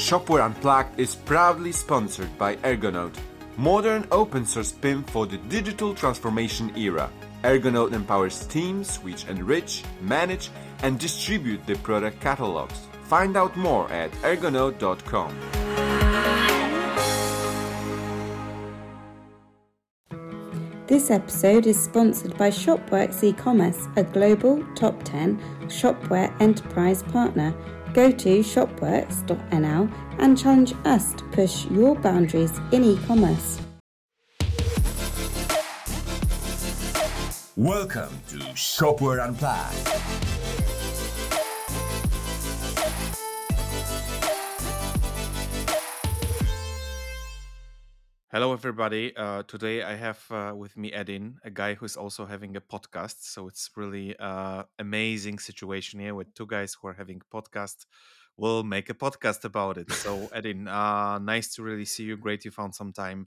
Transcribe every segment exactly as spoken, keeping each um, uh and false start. Shopware Unplugged is proudly sponsored by Ergonode, modern open source P I M for the digital transformation era. Ergonode empowers teams which enrich, manage and distribute the product catalogs. Find out more at ergonode dot com. This episode is sponsored by ShopWorks e-commerce, a global top ten Shopware enterprise partner. Go to shopworks dot n l and challenge us to push your boundaries in e-commerce. Welcome to Shopware Unplugged. Hello, everybody. Uh, today I have uh, with me Edin, a guy who is also having a podcast. So it's really uh, amazing situation here with two guys who are having a podcast. We'll make a podcast about it. So Edin, uh, nice to really see you. Great you found some time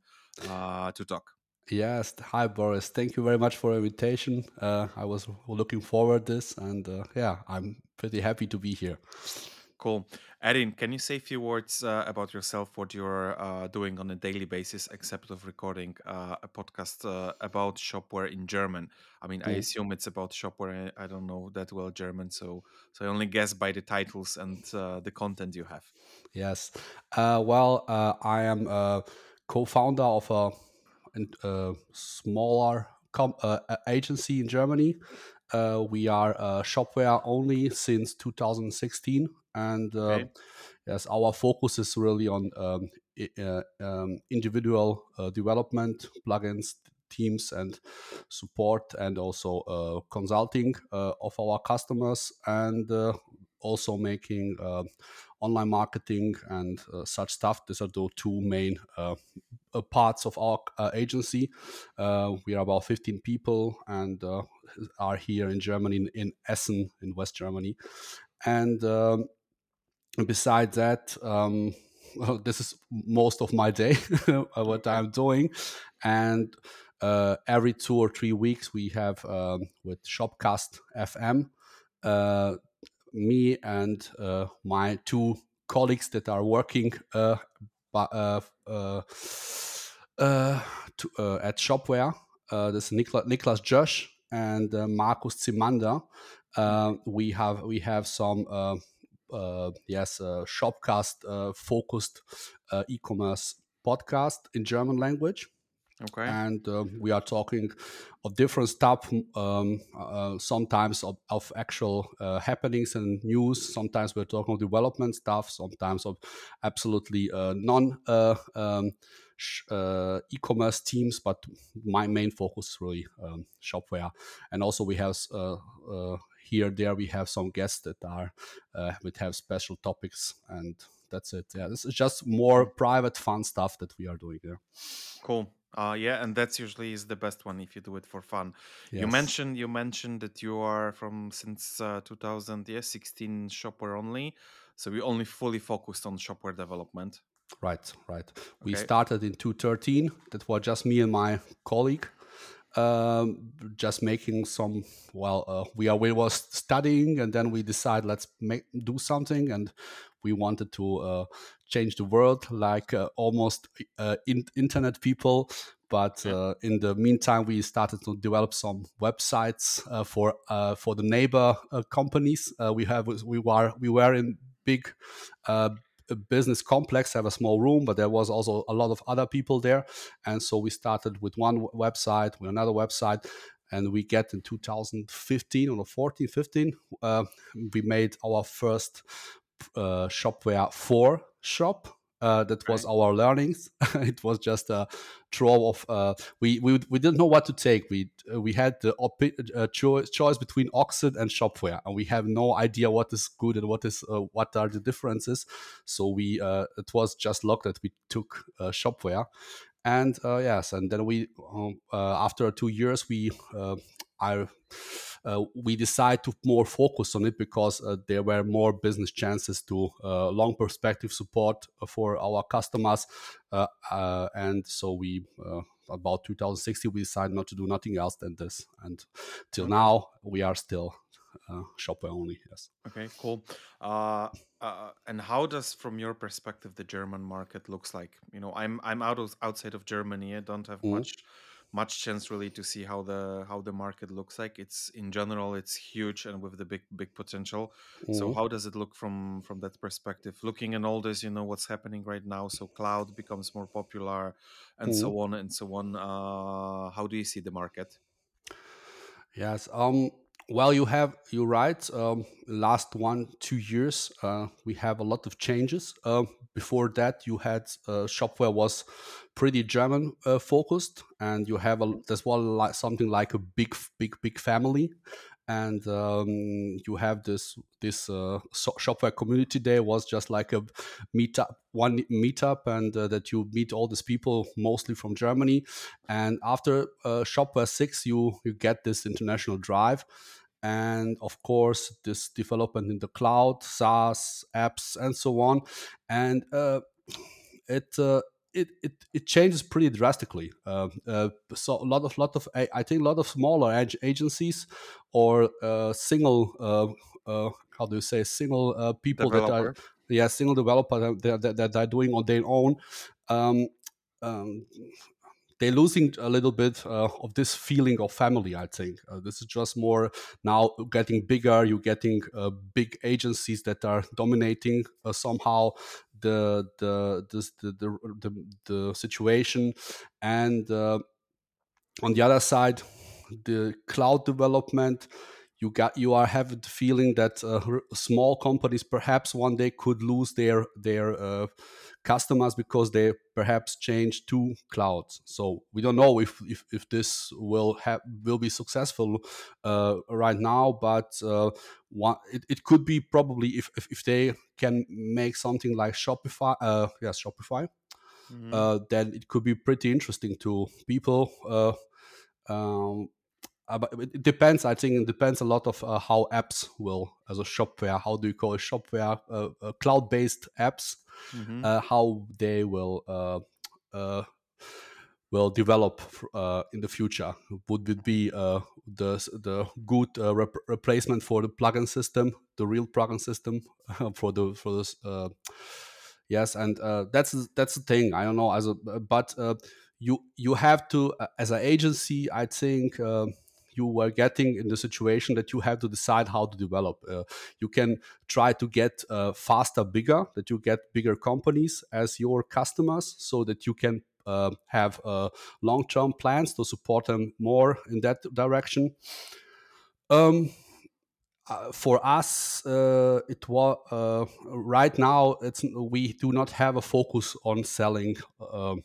uh, to talk. Yes. Hi, Boris. Thank you very much for the invitation. Uh, I was looking forward to this and uh, yeah, I'm pretty happy to be here. Cool. Edin, can you say a few words uh, about yourself, what you're uh, doing on a daily basis, except of recording uh, a podcast uh, about Shopware in German? I mean, mm. I assume it's about Shopware. I don't know that well German, so so I only guess by the titles and uh, the content you have. Yes. Uh, well, uh, I am a co-founder of a and a smaller com- uh, agency in Germany. Uh, we are uh, Shopware only since two thousand sixteen. And uh, okay. yes, our focus is really on um, I- uh, um, individual uh, development, plugins, teams, and support, and also uh, consulting uh, of our customers, and uh, also making uh, online marketing and uh, such stuff. These are the two main uh, parts of our uh, agency. Uh, we are about fifteen people and uh, are here in Germany, in, in Essen, in West Germany. And um, besides that, um, well, this is most of my day, what I'm doing. And uh, every two or three weeks, we have um, with Shopcast F M, uh, me and uh, my two colleagues that are working uh, uh, uh, uh, to, uh, at Shopware. Uh, this is Nikla- Niklas Jost and uh, Markus Simanda. Uh, we have we have some uh, uh, yes uh, Shopcast uh, focused uh, e-commerce podcast in German language. Okay. And uh, we are talking of different stuff, um, uh, sometimes of, of actual uh, happenings and news. Sometimes we're talking of development stuff, sometimes of absolutely uh, non uh, um, sh- uh, e-commerce teams. But my main focus is really um, Shopware. And also we have uh, uh, here, there, we have some guests that are, uh, that have special topics, and that's it. Yeah, this is just more private fun stuff that we are doing there. Cool. Uh, yeah, and that's usually is the best one if you do it for fun. Yes. You mentioned you mentioned that you are from since uh, two thousand sixteen Shopware only, so we only fully focused on Shopware development. Right, right. Okay. We started in two thirteen. That was just me and my colleague, um, just making some. Well, uh, we are we were studying, and then we decided let's make do something, and we wanted to. Uh, change the world like uh, almost uh, in- internet people. But yeah. uh, in the meantime, we started to develop some websites uh, for uh, for the neighbor uh, companies. Uh, we have we were we were in big uh, business complex, have a small room, but there was also a lot of other people there. And so we started with one w- website, with another website. And we get in two thousand fifteen or fourteen, fifteen, uh, we made our first uh, Shopware four. Shop uh, that was right. Our learnings. It was just a draw of uh, we we we didn't know what to take. We uh, we had the opi- uh, cho- choice between Oxid and Shopware, and we have no idea what is good and what is uh, what are the differences. So we uh, it was just luck that we took uh, Shopware, and uh, yes, and then we um, uh, after two years we uh, I. Uh, we decided to more focus on it because uh, there were more business chances to uh, long perspective support for our customers. Uh, uh, and so we, uh, about two thousand sixteen, we decided not to do nothing else than this. And till now, we are still uh, Shopware only, yes. Okay, cool. Uh, Uh, and how does, from your perspective, the German market looks like? You know, I'm I'm out of, outside of Germany. I don't have mm. much much chance really to see how the how the market looks like. It's in general, it's huge and with the big big potential. Mm. So how does it look from from that perspective? Looking at all this, you know, what's happening right now. So cloud becomes more popular, and mm. so on and so on. Uh, how do you see the market? Yes. Um. Well, you have, you're right, um, last one, two years, uh, we have a lot of changes. Uh, before that, you had uh, Shopware was pretty German uh, focused, and you have a, that's one, like, something like a big, big, big family. And um, you have this this uh, Shopware community day was just like a meetup, one meetup, and uh, that you meet all these people mostly from Germany. And after uh, Shopware six, you you get this international drive, and of course this development in the cloud, SaaS apps, and so on. And uh, it. Uh, It, it it changes pretty drastically. Uh, uh, so a lot of lot of I, I think a lot of smaller ag- agencies or uh, single uh, uh, how do you say single uh, people developer. that are yeah single developer that that, that are doing on their own. Um, um, They're losing a little bit uh, of this feeling of family, I think. Uh, this is just more now getting bigger. You're getting uh, big agencies that are dominating uh, somehow the the, this, the the the the situation. And uh, on the other side, the cloud development, you got you are having the feeling that uh, small companies perhaps one day could lose their their. Uh, customers because they perhaps change to clouds. So we don't know if if, if this will have will be successful uh, right now, but uh, one, it, it could be probably if, if if they can make something like Shopify, uh, yeah, Shopify, mm-hmm. uh, then it could be pretty interesting to people. Uh, um, but it depends. I think it depends a lot of uh, how apps will, as a Shopware, how do you call it, Shopware, uh, uh, cloud-based apps. Mm-hmm. Uh, how they will uh, uh, will develop uh, in the future. Would it be uh, the the good uh, rep- replacement for the plugin system, the real plugin system for the for this? Uh, yes, and uh, that's that's the thing. I don't know. As a, but uh, you you have to uh, as an agency, I think. Uh, You were getting in the situation that you have to decide how to develop. Uh, you can try to get uh, faster, bigger, that you get bigger companies as your customers so that you can uh, have uh, long-term plans to support them more in that direction. Um, uh, for us, uh, it was uh, right now, it's, we do not have a focus on selling uh,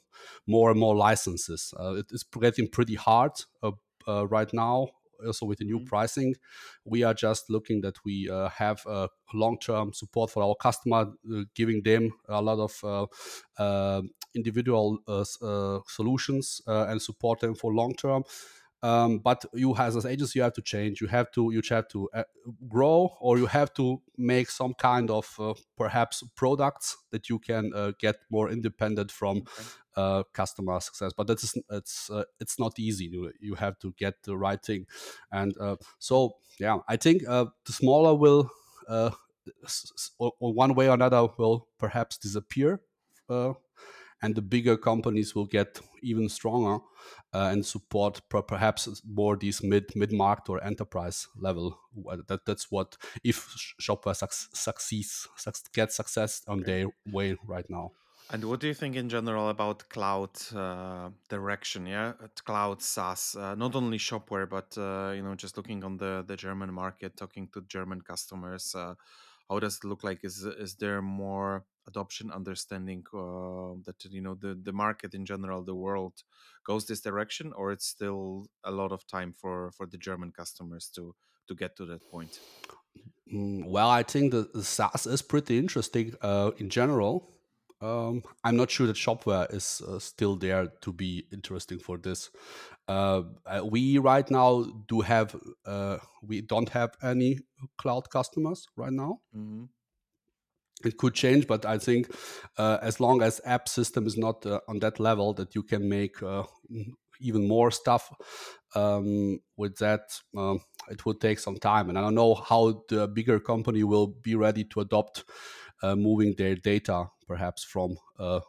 more and more licenses. Uh, it is getting pretty hard. Uh, Uh, right now, also with the new mm-hmm. pricing, we are just looking that we uh, have uh, long-term support for our customer, uh, giving them a lot of uh, uh, individual uh, uh, solutions uh, and support them for long-term. Um, but you, as an agency, you have to change. You have to you have to uh, grow, or you have to make some kind of uh, perhaps products that you can uh, get more independent from okay. uh, customer success. But that's it's uh, it's not easy. You you have to get the right thing, and uh, so yeah, I think uh, the smaller will, uh, s- s- or, or one way or another, will perhaps disappear. Uh, And the bigger companies will get even stronger uh, and support per- perhaps more these mid mid market or enterprise level. That that's what if Shopware su- succeeds su- gets success on okay. their way right now. And what do you think in general about cloud uh, direction? Yeah, At cloud SaaS, uh, not only Shopware, but uh, you know, just looking on the the German market, talking to German customers. Uh, how does it look like? Is is there more adoption, understanding uh, that you know the, the market in general, the world goes this direction, or it's still a lot of time for, for the German customers to, to get to that point? Well, I think the, the SaaS is pretty interesting uh, in general. Um, I'm not sure that Shopware is uh, still there to be interesting for this. Uh, we right now do have uh, we don't have any cloud customers right now. Mm-hmm. It could change, but I think uh, as long as app system is not uh, on that level that you can make uh, even more stuff um, with that, um, it will take some time. And I don't know how the bigger company will be ready to adopt uh, moving their data perhaps from uh,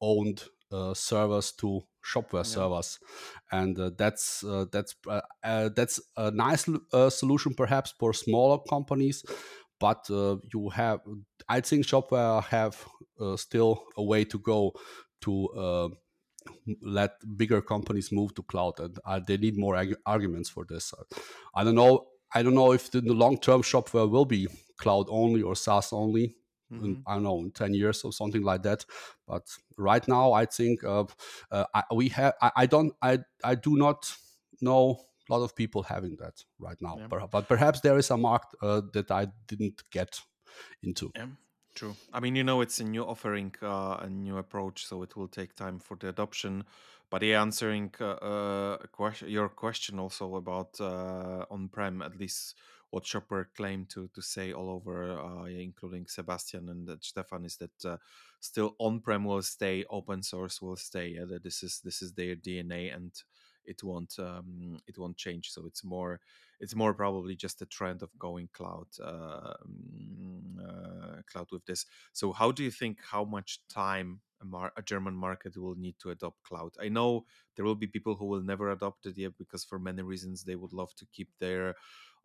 owned uh, servers to Shopware yeah. servers, and uh, that's uh, that's uh, uh, that's a nice uh, solution perhaps for smaller companies, but uh, you have I think Shopware have uh, still a way to go to uh, let bigger companies move to cloud, and uh, they need more ag- arguments for this. I don't know. I don't know if the, the long term Shopware will be cloud only or SaaS only. Mm-hmm. In, I don't know, in ten years or something like that. But right now, I think uh, uh, I, we have. I, I don't. I I do not know a lot of people having that right now. Yeah. But, but perhaps there is a market uh, that I didn't get into. Yeah. True. I mean, you know, it's a new offering, uh, a new approach, so it will take time for the adoption. But yeah, answering uh, uh, question, your question also about uh, on-prem, at least what Shopware claimed to to say all over, uh, including Sebastian and uh, Stefan, is that uh, still on-prem will stay, open source will stay. Yeah? That this is this is their D N A, and it won't um, it won't change. So it's more it's more probably just a trend of going cloud uh, uh, cloud with this. So how do you think how much time a, mar- a German market will need to adopt cloud? I know there will be people who will never adopt it yet because for many reasons they would love to keep their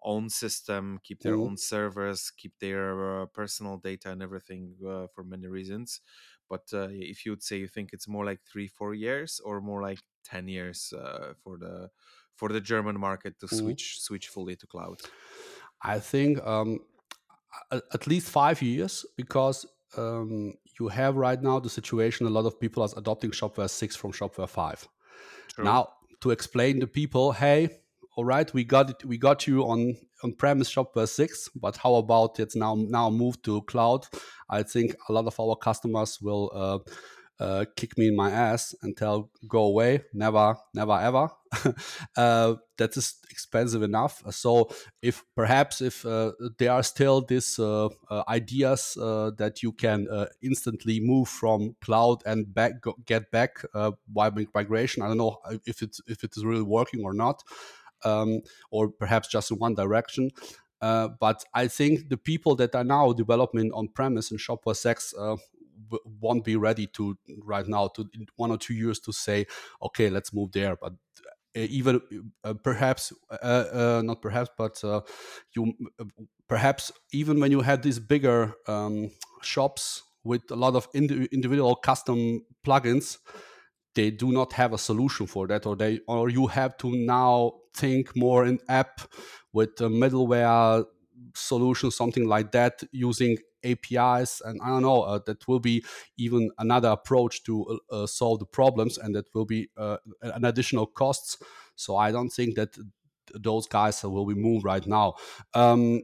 own system, keep their mm-hmm. own servers, keep their uh, personal data and everything uh, for many reasons. But uh, if you would say you think it's more like three, four years or more like ten years uh, for the for the German market to switch mm-hmm. switch fully to cloud? I think um, at least five years because um, you have right now the situation a lot of people are adopting Shopware six from Shopware five. True. Now, to explain to people, hey, all right, we got it. We got you on on-premise Shopware six, but how about it's now now move to cloud? I think a lot of our customers will uh, uh, kick me in my ass and tell, go away, never, never, ever. uh, that is expensive enough. So if perhaps if uh, there are still these uh, uh, ideas uh, that you can uh, instantly move from cloud and back go, get back uh, by migration, I don't know if it's if it is really working or not. Um, or perhaps just in one direction. Uh, but I think the people that are now developing on-premise in Shopware six uh, w- won't be ready to right now to in one or two years to say, okay, let's move there. But even uh, perhaps, uh, uh, not perhaps, but uh, you uh, perhaps even when you have these bigger um, shops with a lot of indi- individual custom plugins, they do not have a solution for that, or they, or you have to now think more in app with a middleware solution, something like that, using A P Is, and I don't know. Uh, that will be even another approach to uh, solve the problems, and that will be uh, an additional costs. So I don't think that those guys will be moved right now. Um,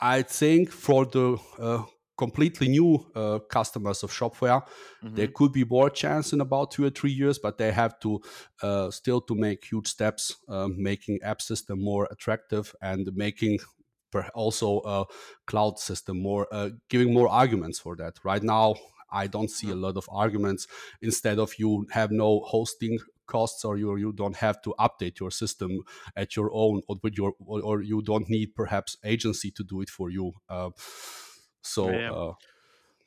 I think for the uh, completely new uh, customers of Shopware. Mm-hmm. There could be more chance in about two or three years, but they have to uh, still to make huge steps, uh, making app system more attractive and making per- also a cloud system more, uh, giving more arguments for that. Right now, I don't see a lot of arguments. Instead of you have no hosting costs, or you you don't have to update your system at your own, or with your or, or you don't need perhaps agency to do it for you. Uh, So yeah. Uh,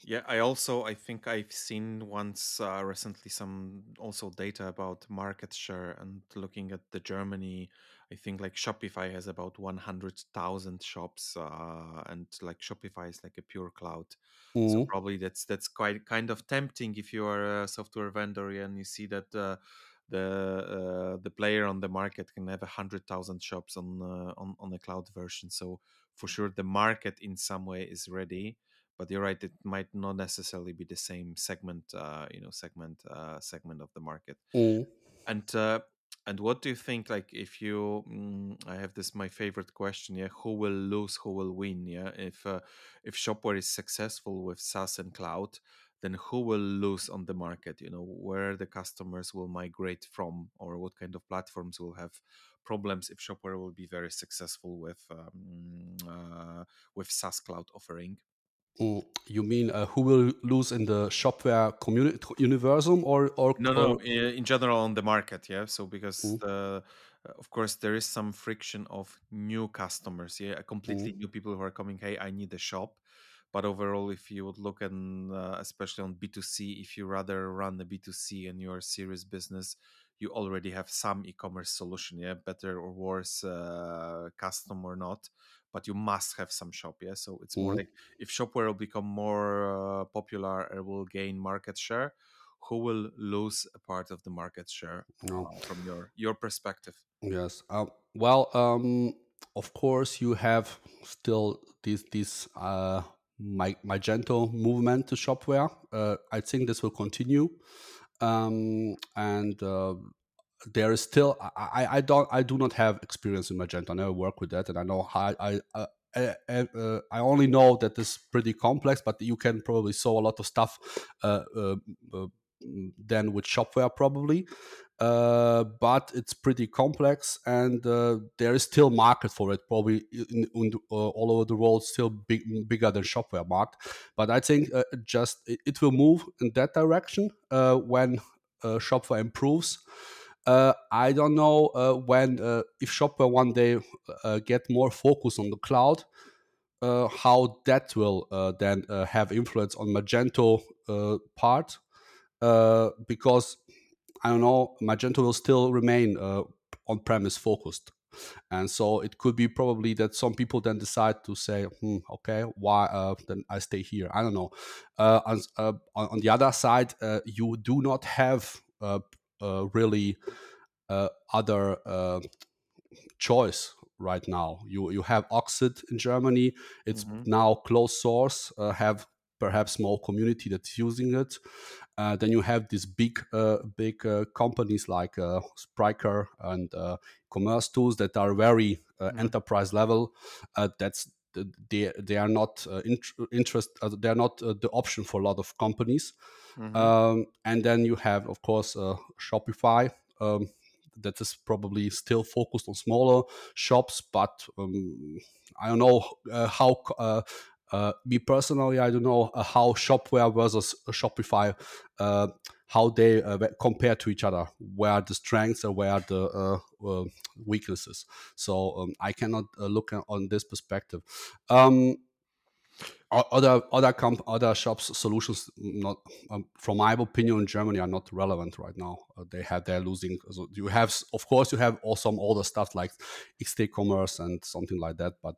yeah, I also I think I've seen once uh, recently some also data about market share, and looking at the Germany, I think like Shopify has about one hundred thousand shops, uh, and like Shopify is like a pure cloud. Mm-hmm. So probably that's that's quite kind of tempting if you are a software vendor and you see that uh, the uh, the player on the market can have one hundred thousand shops on uh, on on a cloud version. So for sure, the market in some way is ready, but you're right; it might not necessarily be the same segment, uh, you know, segment, uh, segment of the market. Mm. And uh, and what do you think? Like, if you, mm, I have this my favorite question. Yeah, who will lose? Who will win? Yeah, if uh, if Shopware is successful with SaaS and cloud, then who will lose on the market? You know, where the customers will migrate from, or what kind of platforms will have problems if Shopware will be very successful with um, uh, with SaaS cloud offering. Mm, you mean uh, who will lose in the Shopware community universum or, or no no or... in general on the market? Yeah, so because mm. the, of course there is some friction of new customers, yeah, completely mm. new people who are coming. Hey, I need a shop, But overall, if you would look at, uh, especially on B two C, if you rather run the B two C and your serious business, you already have some e-commerce solution, yeah, better or worse, uh, custom or not, but you must have some shop, yeah. So it's mm-hmm. more like if Shopware will become more uh, popular and will gain market share, who will lose a part of the market share no. from your your perspective? Yes. Um, well, um, of course, you have still this this uh, Magento movement to Shopware. Uh, I think this will continue. Um, and uh, there is still, I, I don't, I do not have experience in Magento. I never work with that, and I know how I, I, I, uh, I only know that it's pretty complex. But you can probably sew a lot of stuff uh, uh, uh, than with Shopware probably. Uh, but it's pretty complex, and uh, there is still market for it, probably in, in, uh, all over the world, still big, bigger than Shopware market. But I think uh, just it, it will move in that direction uh, when uh, Shopware improves. Uh, I don't know uh, when uh, if Shopware one day uh, get more focus on the cloud, uh, how that will uh, then uh, have influence on Magento uh, part, uh, because I don't know, Magento will still remain uh, on-premise focused. And so it could be probably that some people then decide to say, hmm, okay, why uh, then I stay here? I don't know. Uh, on, uh, on the other side, uh, you do not have uh, uh, really uh, other uh, choice right now. You you have Oxid in Germany. It's mm-hmm. now closed source, uh, have perhaps more community that's using it. Uh, then you have these big, uh, big uh, companies like uh, Spryker and uh, Commerce Tools that are very uh, mm-hmm. enterprise level. Uh, that's they they are not uh, int- interest. Uh, they are not uh, the option for a lot of companies. Mm-hmm. Um, and then you have, of course, uh, Shopify. Um, that is probably still focused on smaller shops, but um, I don't know uh, how. Uh, Uh, me personally, I don't know uh, how Shopware versus Shopify, uh, how they uh, compare to each other, where the strengths and where the uh, uh, weaknesses. So um, I cannot uh, look at, on this perspective. Um, other other comp- other shops solutions, not um, from my opinion, in Germany are not relevant right now. Uh, they have they're losing. So you have, of course, you have also some older stuff like X T Commerce and something like that, but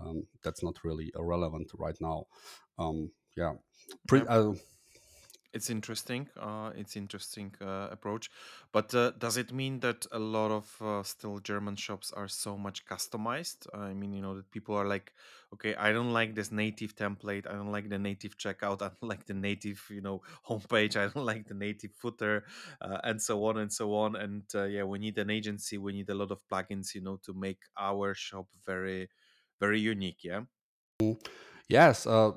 um, that's not really relevant right now. Um, yeah, Pre- yeah. Uh, it's interesting. Uh, it's interesting uh, approach, but uh, does it mean that a lot of uh, still German shops are so much customized? I mean, you know, that people are like, okay, I don't like this native template. I don't like the native checkout. I don't like the native, you know, homepage. I don't like the native footer, uh, and so on and so on. And uh, yeah, we need an agency. We need a lot of plugins, you know, to make our shop very, very unique. Yeah. Yes. Uh...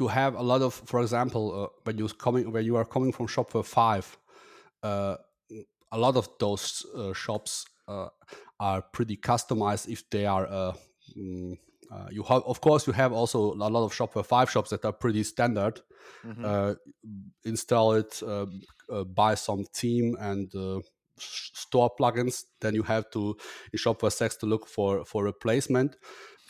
You have a lot of, for example, uh, when you coming when you are coming from Shopware five, uh, a lot of those uh, shops uh, are pretty customized. If they are, uh, mm, uh, you have, of course, you have also a lot of Shopware five shops that are pretty standard. Mm-hmm. Uh, install it, uh, uh, buy some theme and uh, sh- store plugins. Then you have to in Shopware six to look for for replacement.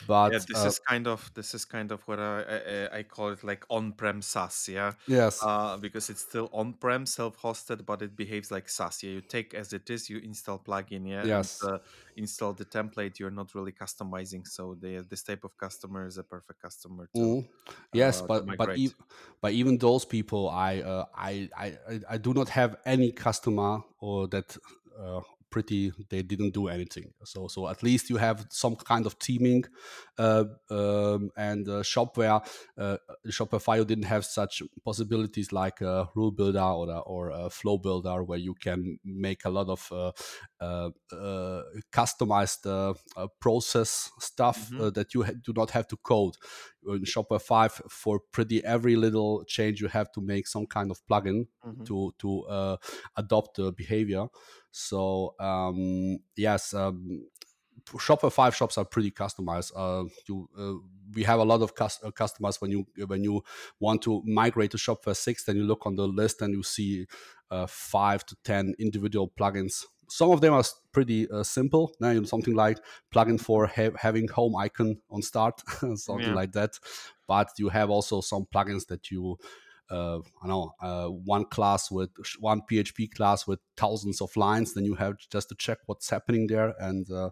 But yeah, this uh, is kind of this is kind of what I, I I call it like on-prem SaaS, yeah. Yes. Uh, because it's still on-prem, self-hosted, but it behaves like SaaS. Yeah, you take as it is, you install plugin, yeah. Yes. And, uh, install the template. You're not really customizing, so the this type of customer is a perfect customer. To, mm. Yes, uh, but to but even but even those people, I uh, I I I do not have any customer or that. Uh, pretty they didn't do anything, so so at least you have some kind of teaming uh, um, and uh, Shopware uh, Shopware five didn't have such possibilities like uh, rule builder or or uh, flow builder where you can make a lot of uh, uh, uh, customized uh, uh, process stuff mm-hmm. uh, that you ha- do not have to code. In Shopware five, for pretty every little change you have to make some kind of plugin mm-hmm. to to uh, adopt the behavior. So um, yes, um, Shopware five shops are pretty customized. Uh, you, uh, we have a lot of cus- uh, customers when you when you want to migrate to Shopware six, then you look on the list and you see uh, five to ten individual plugins. Some of them are pretty uh, simple. Now, something like plugin for ha- having home icon on start, something yeah. like that. but you have also some plugins that you, uh, I know, uh, one class with one P H P class with thousands of lines, then you have just to check what's happening there. And uh,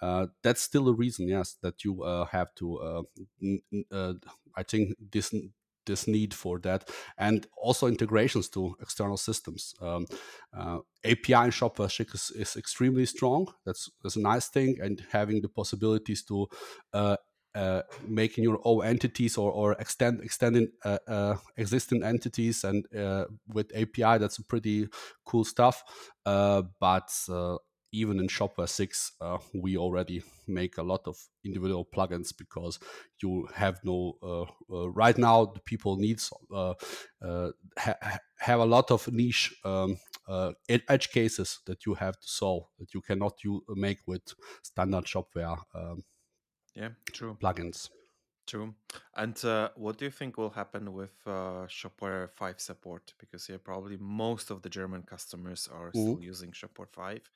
uh, that's still a reason, yes, that you uh, have to, uh, n- n- uh, I think, this. this need for that, and also integrations to external systems. Um, uh, A P I in Shopware is, is extremely strong. That's, that's a nice thing, and having the possibilities to uh, uh, making your own entities or, or extend extending uh, uh, existing entities and uh, with A P I, that's pretty cool stuff. Uh, but uh, even in Shopware six, uh, we already make a lot of individual plugins because you have no, uh, uh, right now the people needs, uh, uh, ha- have a lot of niche um, uh, edge cases that you have to solve that you cannot you make with standard Shopware um, yeah, true. plugins. True. And uh, what do you think will happen with uh, Shopware five support? Because here probably most of the German customers are still mm-hmm. using Shopware five.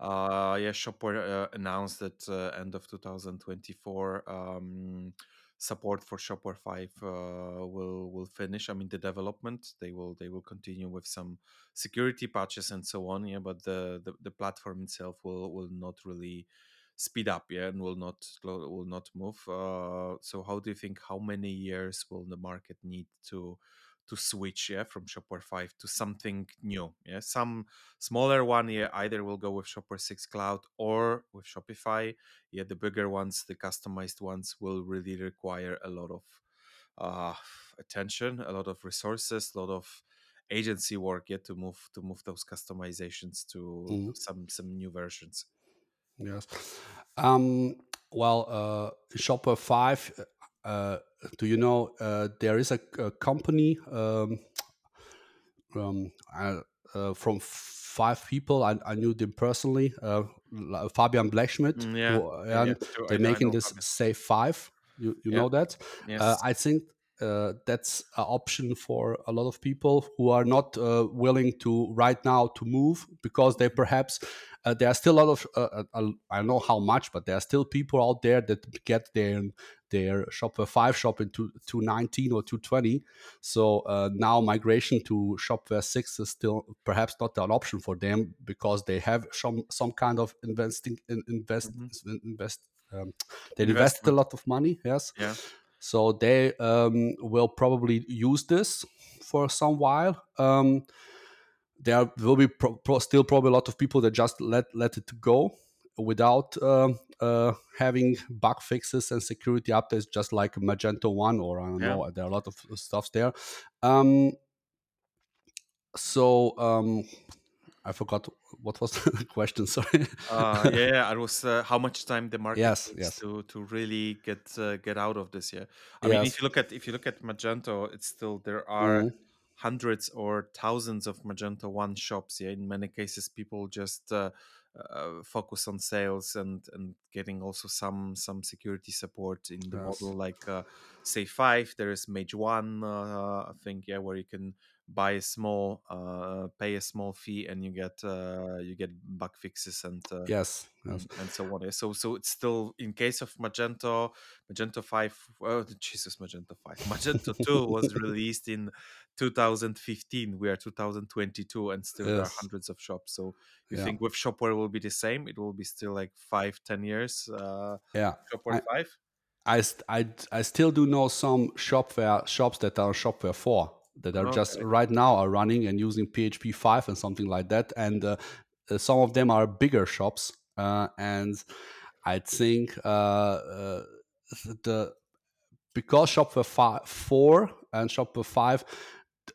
Uh, yeah, Shopware uh, announced that uh, end of two thousand twenty-four um, support for Shopware five uh, will will finish. I mean, the development they will they will continue with some security patches and so on. Yeah, but the the, the platform itself will will not really speed up. Yeah, and will not will not move. Uh, so how do you think? How many years will the market need to? to switch yeah, from Shopware five to something new? Yeah, some smaller one yeah, either will go with Shopware six Cloud or with Shopify. Yeah, the bigger ones, the customized ones will really require a lot of uh, attention, a lot of resources, a lot of agency work yeah, to move to move those customizations to mm-hmm. some, some new versions. Yes. Um, well, uh, Shopware five... Uh, do you know uh, there is a, a company um, um, uh, uh, from five people? I, I knew them personally. Uh, Fabian Blechschmidt. Mm, yeah. Who, and yeah, sure. They're I, making I this Fabian. Save five. You, you yeah. know that? Yes. Uh, I think uh, that's an option for a lot of people who are not uh, willing to right now to move because they perhaps... Uh, there are still a lot of, uh, uh, I don't know how much, but there are still people out there that get their their Shopware five shop in two nineteen or two twenty. So uh, now migration to Shopware six is still perhaps not an option for them because they have some, some kind of investing, in, invest, mm-hmm. invest um, they invested a lot of money, yes. Yeah. So they um, will probably use this for some while. Um There will be pro- pro- still probably a lot of people that just let, let it go without uh, uh, having bug fixes and security updates, just like Magento one or I don't yeah. know. There are a lot of stuff there. Um, so um, I forgot what was the question. Sorry. uh, yeah, it was uh, how much time the market yes, needs yes. to to really get uh, get out of this. Yeah, I yes. mean, if you look at if you look at Magento, it's still there are. Mm-hmm. hundreds or thousands of Magento one shops. Yeah, in many cases, people just uh, uh, focus on sales and, and getting also some some security support in the yes. model. Like uh, Save five, there is Mage one, uh, I think, yeah, where you can buy a small, uh, pay a small fee, and you get uh, you get bug fixes and uh, yes, yes. And, and so on. Yeah. So so it's still in case of Magento, Magento five. Oh Jesus, Magento five, Magento two was released in two thousand fifteen. We are two thousand twenty-two, and still yes. there are hundreds of shops. So you yeah. think with Shopware will be the same? It will be still like five, ten years. Uh, yeah, Shopware I, five. I, I I still do know some Shopware shops that are Shopware four. That are okay. just right now are running and using P H P five and something like that, and uh, some of them are bigger shops. Uh, and I think uh, uh, the because Shopware five, four and Shopware five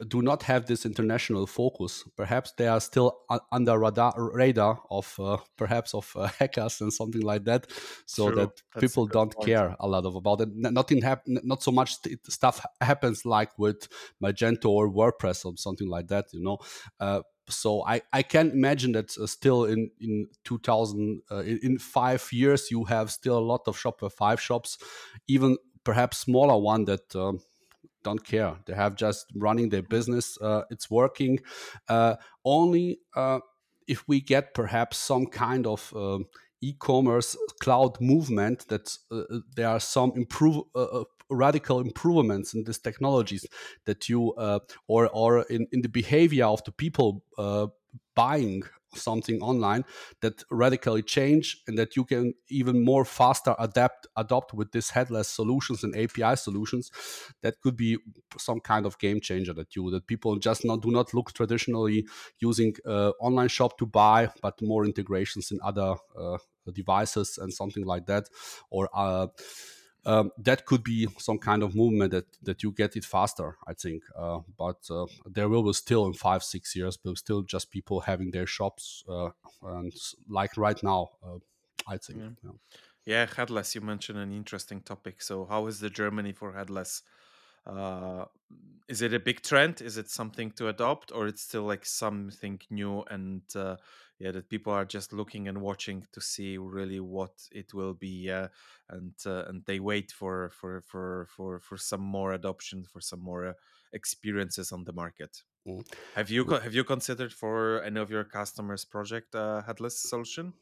do not have this international focus. Perhaps they are still under radar, radar of uh, perhaps of uh, hackers and something like that, so True. that That's people don't point. care a lot of about it. Nothing hap- not so much st- stuff happens like with Magento or WordPress or something like that, you know. Uh, so I, I can imagine that uh, still in in two thousand uh, in, in five years you have still a lot of Shopware five shops, even perhaps smaller one that. Um, don't care. They have just running their business. Uh, it's working. Uh, only uh, if we get perhaps some kind of um, e-commerce cloud movement that uh, there are some improve uh, radical improvements in these technologies that you uh, or or in, in the behavior of the people uh, buying something online that radically change, and that you can even more faster adapt adopt with these headless solutions and A P I solutions. That could be some kind of game changer that you that people just not do not look traditionally using uh, online shop to buy, but more integrations in other uh, devices and something like that, or uh, um, that could be some kind of movement that that you get it faster, I think. Uh, but uh, there will be still in five six years, but still just people having their shops uh, and like right now, uh, I think. Yeah. Yeah. yeah, headless. You mentioned an interesting topic. So, how is the Germany for headless? Uh, is it a big trend? Is it something to adopt, or it's still like something new and uh, yeah, that people are just looking and watching to see really what it will be, uh, and uh, and they wait for for for for for some more adoption, for some more uh, experiences on the market. Mm. Have you have you considered for any of your customers' project uh, headless solution?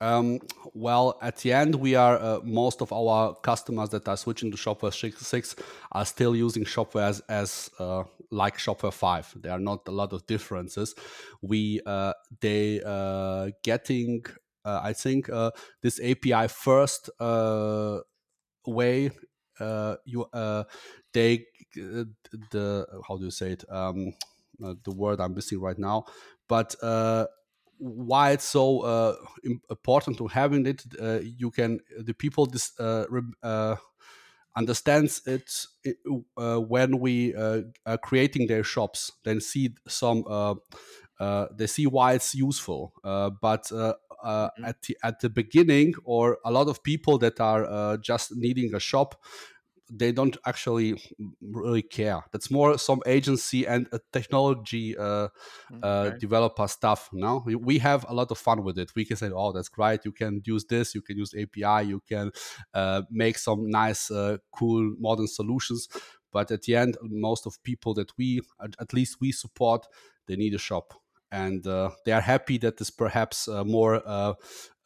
Um, well, at the end, we are uh, most of our customers that are switching to Shopware six are still using Shopware as, as uh, like Shopware five. There are not a lot of differences. We uh, they uh, getting uh, I think uh, this A P I first uh, way uh, you uh, they uh, the how do you say it um, uh, the word I'm missing right now, but. Uh, Why it's so uh, important to having it? Uh, you can the people this uh, uh, understands it uh, when we uh, are creating their shops. Then see some uh, uh, they see why it's useful. Uh, but uh, uh, mm-hmm. at the, at the beginning, or a lot of people that are uh, just needing a shop. They don't actually really care. That's more some agency and a technology uh, okay. uh, developer stuff. No, we have a lot of fun with it. We can say, "Oh, that's great! You can use this. You can use A P I. You can uh, make some nice, uh, cool, modern solutions." But at the end, most of people that we, at least we support, they need a shop, and uh, they are happy that it's perhaps uh, more. Uh,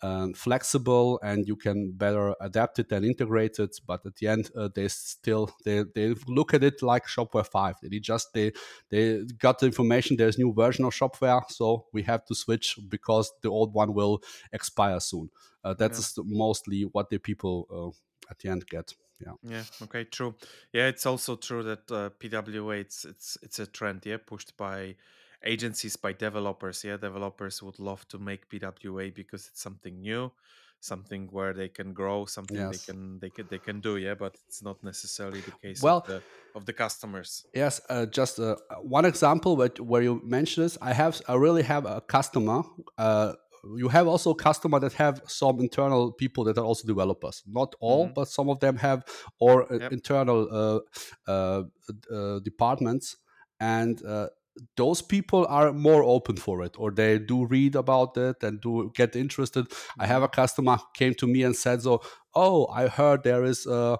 Um, flexible, and you can better adapt it and integrate it. But at the end, uh, they still they they look at it like Shopware five. They just they they got the information. There's new version of Shopware, so we have to switch because the old one will expire soon. Uh, that's yeah. mostly what the people uh, at the end get. Yeah. Yeah. Okay. True. Yeah. It's also true that uh, P W A it's it's it's a trend. Yeah. Pushed by. Agencies by developers, yeah, developers would love to make P W A because it's something new, something where they can grow, something yes. they can they can they can do, yeah. But it's not necessarily the case well, of, the, of the customers. Yes, uh, just uh, one example where, where you mentioned this. I have I really have a customer. Uh, you have also customer that have some internal people that are also developers. Not all, mm-hmm. but some of them have or yep. internal uh, uh, uh, departments and. Uh, Those people are more open for it, or they do read about it and do get interested. I have a customer who came to me and said, "So, oh, I heard there is a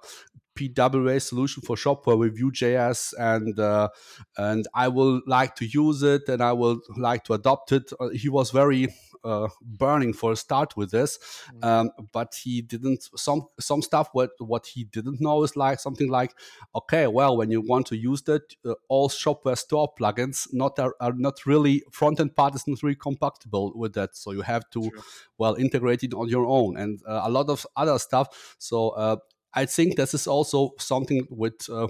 P W A solution for Shopware with Vue.js, and uh, and I will like to use it, and I will like to adopt it." He was very uh, burning for a start with this, mm-hmm. um, but he didn't. Some some stuff what what he didn't know is like something like, okay, well, when you want to use that, uh, all Shopware store plugins not are, are not really front end part is not really compatible with that, so you have to sure. well integrate it on your own and uh, a lot of other stuff. So. Uh, I think this is also something with uh,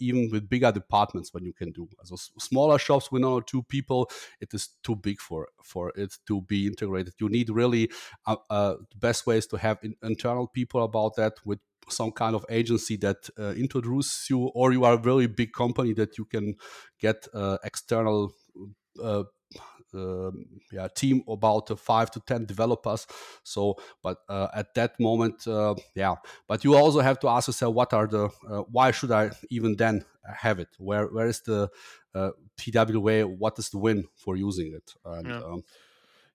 even with bigger departments when you can do. So smaller shops with one or two people, it is too big for, for it to be integrated. You need really uh, uh, the best ways to have in, internal people about that with some kind of agency that uh, introduces you, or you are a really big company that you can get uh, external uh, Uh, yeah, team about uh, five to ten developers. So, but uh, at that moment, uh, yeah. But you also have to ask yourself, what are the? Uh, why should I even then have it? Where where is the uh, P W A? What is the win for using it? And, yeah. Um,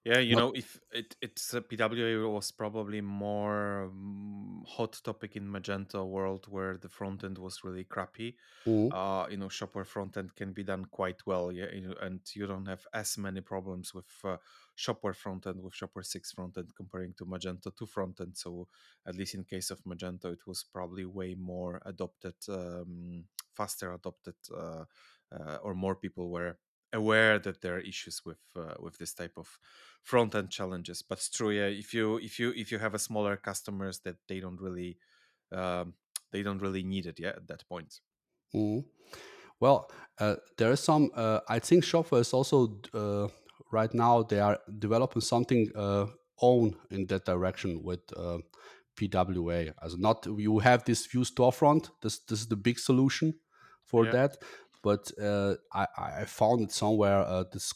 Yeah, you What? know, if it, it's uh, P W A was probably more um, hot topic in Magento world where the front end was really crappy. Mhm. Uh, you know, Shopware frontend can be done quite well, yeah, you know, and you don't have as many problems with uh, Shopware frontend with Shopware six frontend comparing to Magento two frontend. So at least in case of Magento, it was probably way more adopted, um, faster adopted, uh, uh, or more people were aware that there are issues with uh, with this type of front end challenges. But it's true, yeah, if you if you if you have a smaller customers that they don't really um, they don't really need it, yeah, at that point. Mhm. Well, uh, there is some. Uh, I think Shopware is also d- uh, right now they are developing something uh, own in that direction with uh, P W A. As not you have this Vue Storefront. This this is the big solution for Yeah. that. But uh, I I found it somewhere. Uh, this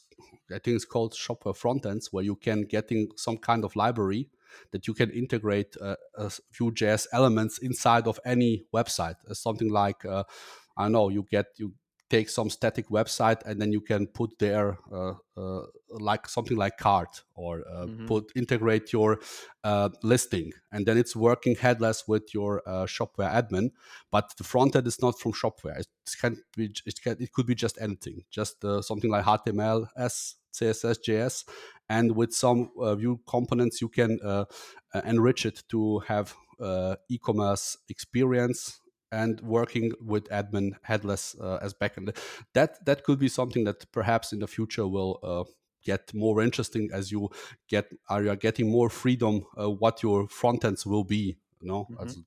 I think it's called Shopware Frontends, where you can getting some kind of library that you can integrate uh, uh, Vue.js elements inside of any website. Uh, something like uh, I don't know, you get you take some static website and then you can put there uh, uh, like something like cart or uh, hmm put integrate your uh, listing and then it's working headless with your uh, Shopware admin. But the front end is not from Shopware. It can be j- it can it could be just anything, just uh, something like H T M L, S, C S S, J S, and with some uh, view components you can uh, uh, enrich it to have uh, e-commerce experience and working with admin headless uh, as backend. That that could be something that perhaps in the future will uh, get more interesting as you get are you are getting more freedom uh, what your front ends will be. You know, hmm as,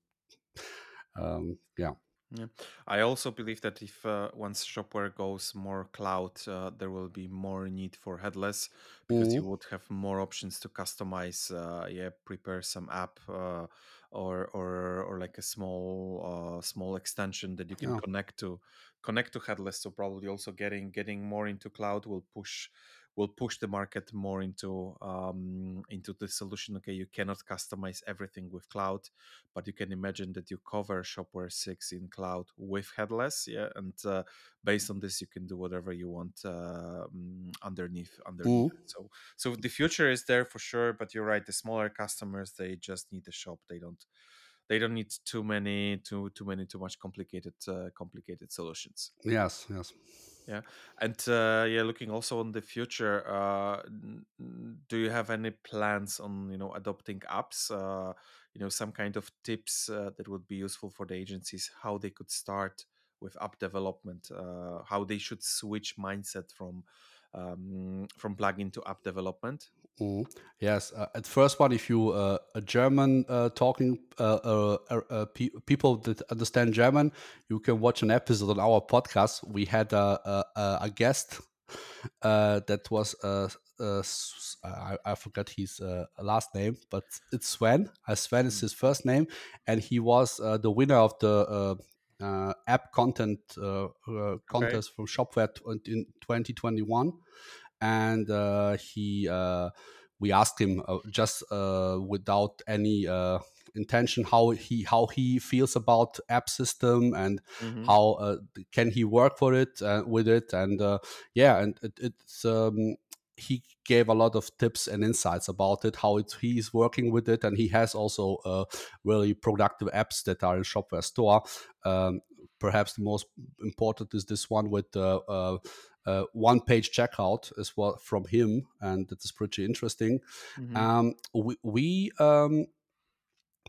um, yeah. Yeah. I also believe that if uh, once Shopware goes more cloud, uh, there will be more need for headless because you Mhm. would have more options to customize. Uh, yeah, prepare some app uh, or or or like a small uh, small extension that you can Yeah. connect to connect to headless. So probably also getting getting more into cloud will push will push the market more into um, into the solution. Okay, you cannot customize everything with cloud, but you can imagine that you cover Shopware six in cloud with headless, yeah, and uh, based on this you can do whatever you want uh, mm, underneath underneath Mhm. it. So so the future is there for sure, but you're right, the smaller customers, they just need a shop. They don't they don't need too many too too many too much complicated uh, complicated solutions. Yes. Yes. Yeah. And uh, yeah, looking also on the future, uh, n- n- do you have any plans on, you know, adopting apps? Uh, you know, some kind of tips uh, that would be useful for the agencies, how they could start with app development, uh, how they should switch mindset from um, from plugin to app development. Mhm. Yes. Uh, at first one, if you uh, a German uh, talking uh, uh, uh, uh, pe- people that understand German, you can watch an episode on our podcast. We had a a, a a guest uh, that was uh, uh, S- I, I forgot his uh, last name, but it's Sven. Uh, Sven is Mm. his first name, and he was uh, the winner of the. Uh, uh, app content uh, uh, Okay. contest from Shopware tw- in twenty twenty-one, and uh, he uh, we asked him uh, just uh, without any uh, intention how he how he feels about app system and hmm how uh, th- can he work for it uh, with it and uh, yeah and it, it's um, he gave a lot of tips and insights about it how it he is working with it and he has also uh, really productive apps that are in Shopware store. Um, perhaps the most important is this one with uh, uh, uh, one page checkout is what from him and that is pretty interesting. hmm um, we, we um,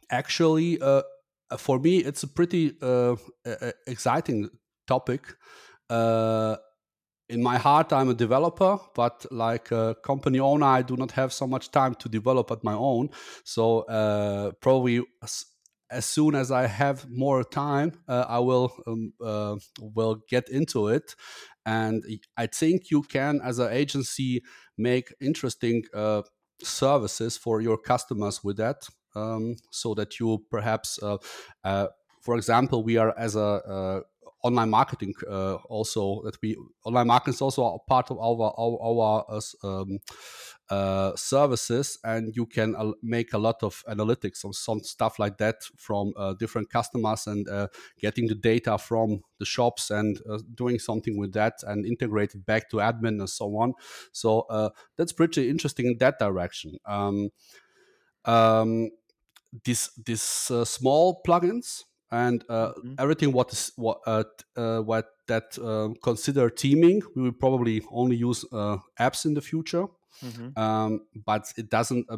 actually uh, uh, for me it's a pretty uh, e- e- exciting topic. uh, In my heart I'm a developer, but like a company owner I do not have so much time to develop at my own. So uh, probably as, as soon as I have more time uh, I will um, uh, will get into it. And y- I think you can as an agency make interesting uh, services for your customers with that, um, so that you perhaps uh, uh, for example we are as a uh, online marketing uh, also that we online marketing is also a part of our our, our uh, s- um, uh, services, and you can uh, make a lot of analytics on some stuff like that from uh, different customers and uh, getting the data from the shops and uh, doing something with that and integrate it back to admin and so on. So uh, that's pretty interesting in that direction. Um, um, this this uh, small plugins and uh, mm-hmm. everything what is what uh, uh, what that uh, consider teaming. We will probably only use uh, apps in the future, mm-hmm. um, but it doesn't. Uh,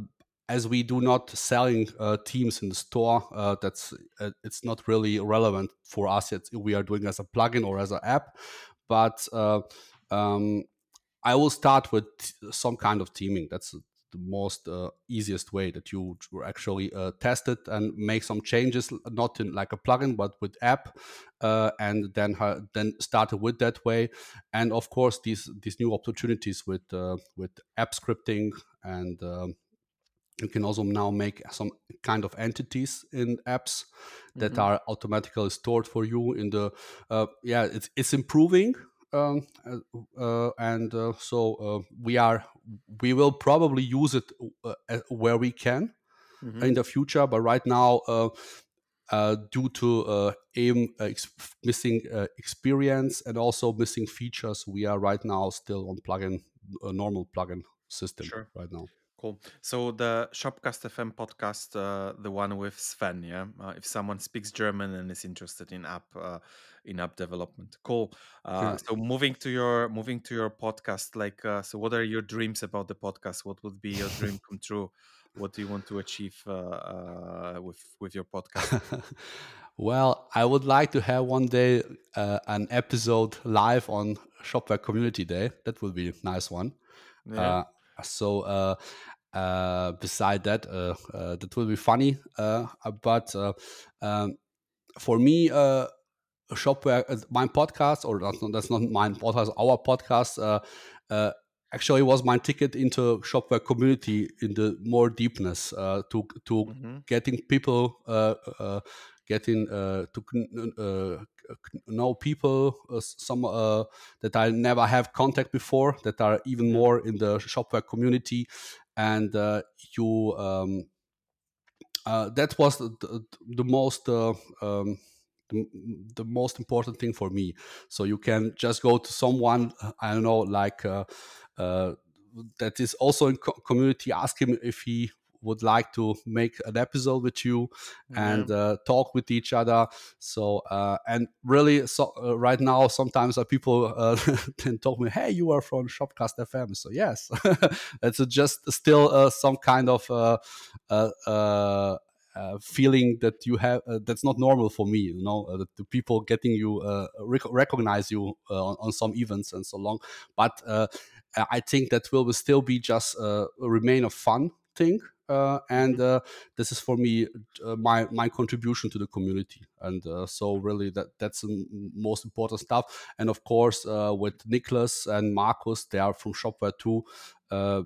as we do not selling uh, teams in the store, uh, that's uh, it's not really relevant for us. It's, we are doing as a plugin or as an app, but uh, um, I will start with some kind of teaming. That's the most uh, easiest way that you actually uh, test it and make some changes, not in like a plugin, but with app, uh, and then uh, then start with that way. And of course, these these new opportunities with uh, with app scripting, and uh, you can also now make some kind of entities in apps that mm-hmm. are automatically stored for you in the uh, yeah. It's it's improving. Um, uh, and uh, so uh, we are, we will probably use it uh, where we can mm-hmm. in the future. But right now, uh, uh, due to uh, aim uh, ex- missing uh, experience and also missing features, we are right now still on plugin, uh, normal plugin system sure. right now. Cool. So the Shopcast F M podcast, uh, the one with Sven, yeah? Uh, if someone speaks German and is interested in app uh, in app development. Cool. Uh, so moving to your moving to your podcast, like uh, so what are your dreams about the podcast? What would be your dream come true? What do you want to achieve uh, uh, with with your podcast? Well, I would like to have one day uh, an episode live on Shopware Community Day. That would be a nice one. Yeah. Uh, So, uh, uh, beside that, uh, uh, that will be funny. Uh, but uh, um, for me, uh, Shopware, uh, my podcast, or that's not, that's not my podcast, our podcast, uh, uh, actually was my ticket into Shopware community in the more deepness uh, to to mm-hmm. getting people, uh, uh, getting uh, to. Uh, know people uh, some uh, that I never have contact before that are even yeah. more in the Shopware community, and uh, you um, uh, that was the, the most uh, um, the, the most important thing for me. So you can just go to someone I don't know like uh, uh, that is also in co- community, ask him if he would like to make an episode with you and yeah. uh, talk with each other. So, uh, and really, so uh, right now, sometimes uh, people uh, can talk me, hey, you are from Shopcast F M. So yes, it's just still uh, some kind of uh, uh, uh, uh, feeling that you have, uh, that's not normal for me, you know, uh, that the people getting you, uh, rec- recognize you uh, on, on some events and so long. But uh, I think that will still be just uh, remain a fun thing. Uh, and uh, this is for me uh, my my contribution to the community, and uh, so really that that's the most important stuff. And of course, uh, with Niklas and Markus, they are from Shopware too. Uh,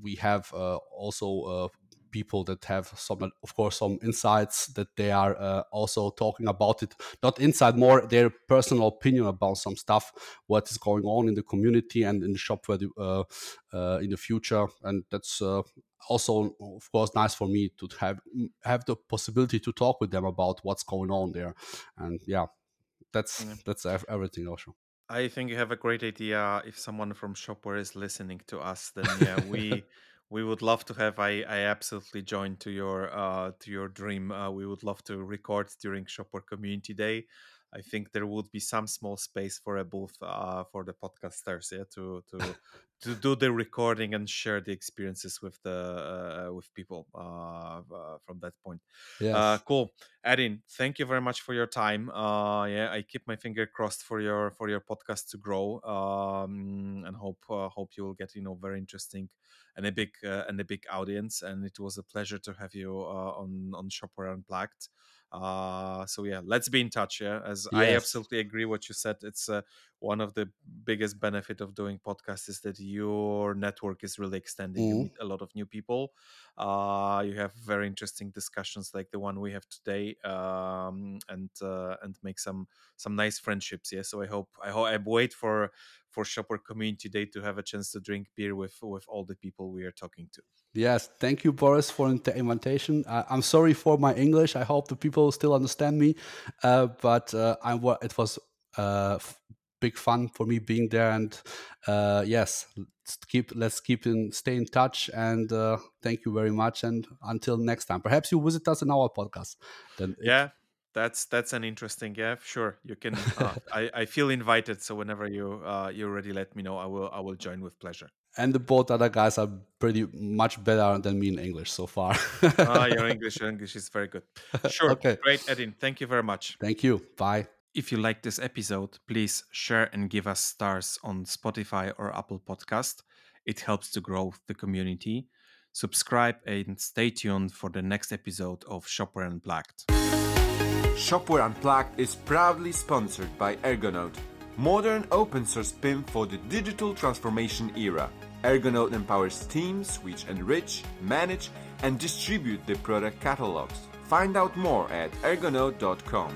we have uh, also uh, people that have some, of course, some insights that they are uh, also talking about it. Not insight, more their personal opinion about some stuff, what is going on in the community and in Shopware uh, uh, in the future, and that's. Uh, Also, of course, nice for me to have have the possibility to talk with them about what's going on there, and yeah, that's yeah. that's everything. Also, I think you have a great idea. If someone from Shopware is listening to us, then yeah, we we would love to have. I, I absolutely join to your uh, to your dream. Uh, we would love to record during Shopware Community Day. I think there would be some small space for a booth uh, for the podcasters yeah, to to to do the recording and share the experiences with the uh, with people uh, uh, from that point. Yes. Uh, cool, Edin. Thank you very much for your time. Uh, yeah, I keep my finger crossed for your for your podcast to grow, um, and hope uh, hope you will get you know very interesting and a big uh, and a big audience. And it was a pleasure to have you uh, on on Shopware Unplugged. Uh so yeah, let's be in touch. Yeah, as yes. I absolutely agree what you said. It's uh, one of the biggest benefit of doing podcasts is that your network is really extending. Mm-hmm. You meet a lot of new people. Uh, you have very interesting discussions like the one we have today, um, and uh, and make some some nice friendships. Yeah. So I hope I hope I wait for for Shopware Community Day to have a chance to drink beer with with all the people we are talking to. Yes, thank you, Boris, for the invitation. Uh, I'm sorry for my English. I hope the people still understand me, uh, but uh, I it was. Uh, big fun for me being there, and uh yes let's keep let's keep in stay in touch, and uh thank you very much, and until next time perhaps you visit us in our podcast then. Yeah, that's that's an interesting, yeah, sure, you can uh, I, I feel invited, so whenever you uh you already let me know, I will I will join with pleasure. And the both other guys are pretty much better than me in English so far. Ah, your English your English is very good. Sure. Okay. Great, Edin, thank you very much. Thank you, bye. If you like this episode, please share and give us stars on Spotify or Apple Podcast. It helps to grow the community. Subscribe and stay tuned for the next episode of Shopware Unplugged. Shopware Unplugged is proudly sponsored by Ergonode, modern open source P I M for the digital transformation era. Ergonode empowers teams which enrich, manage, and distribute the product catalogs. Find out more at ergonode dot com.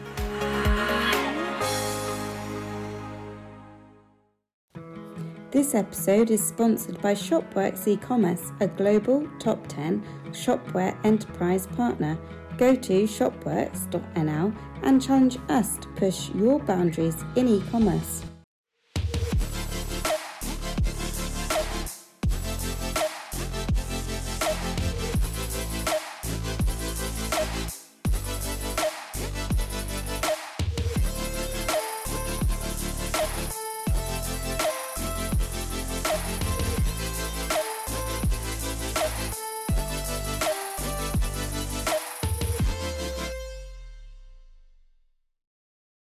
This episode is sponsored by ShopWorks e-commerce, a global top ten Shopware enterprise partner. Go to shopworks dot n l and challenge us to push your boundaries in e-commerce.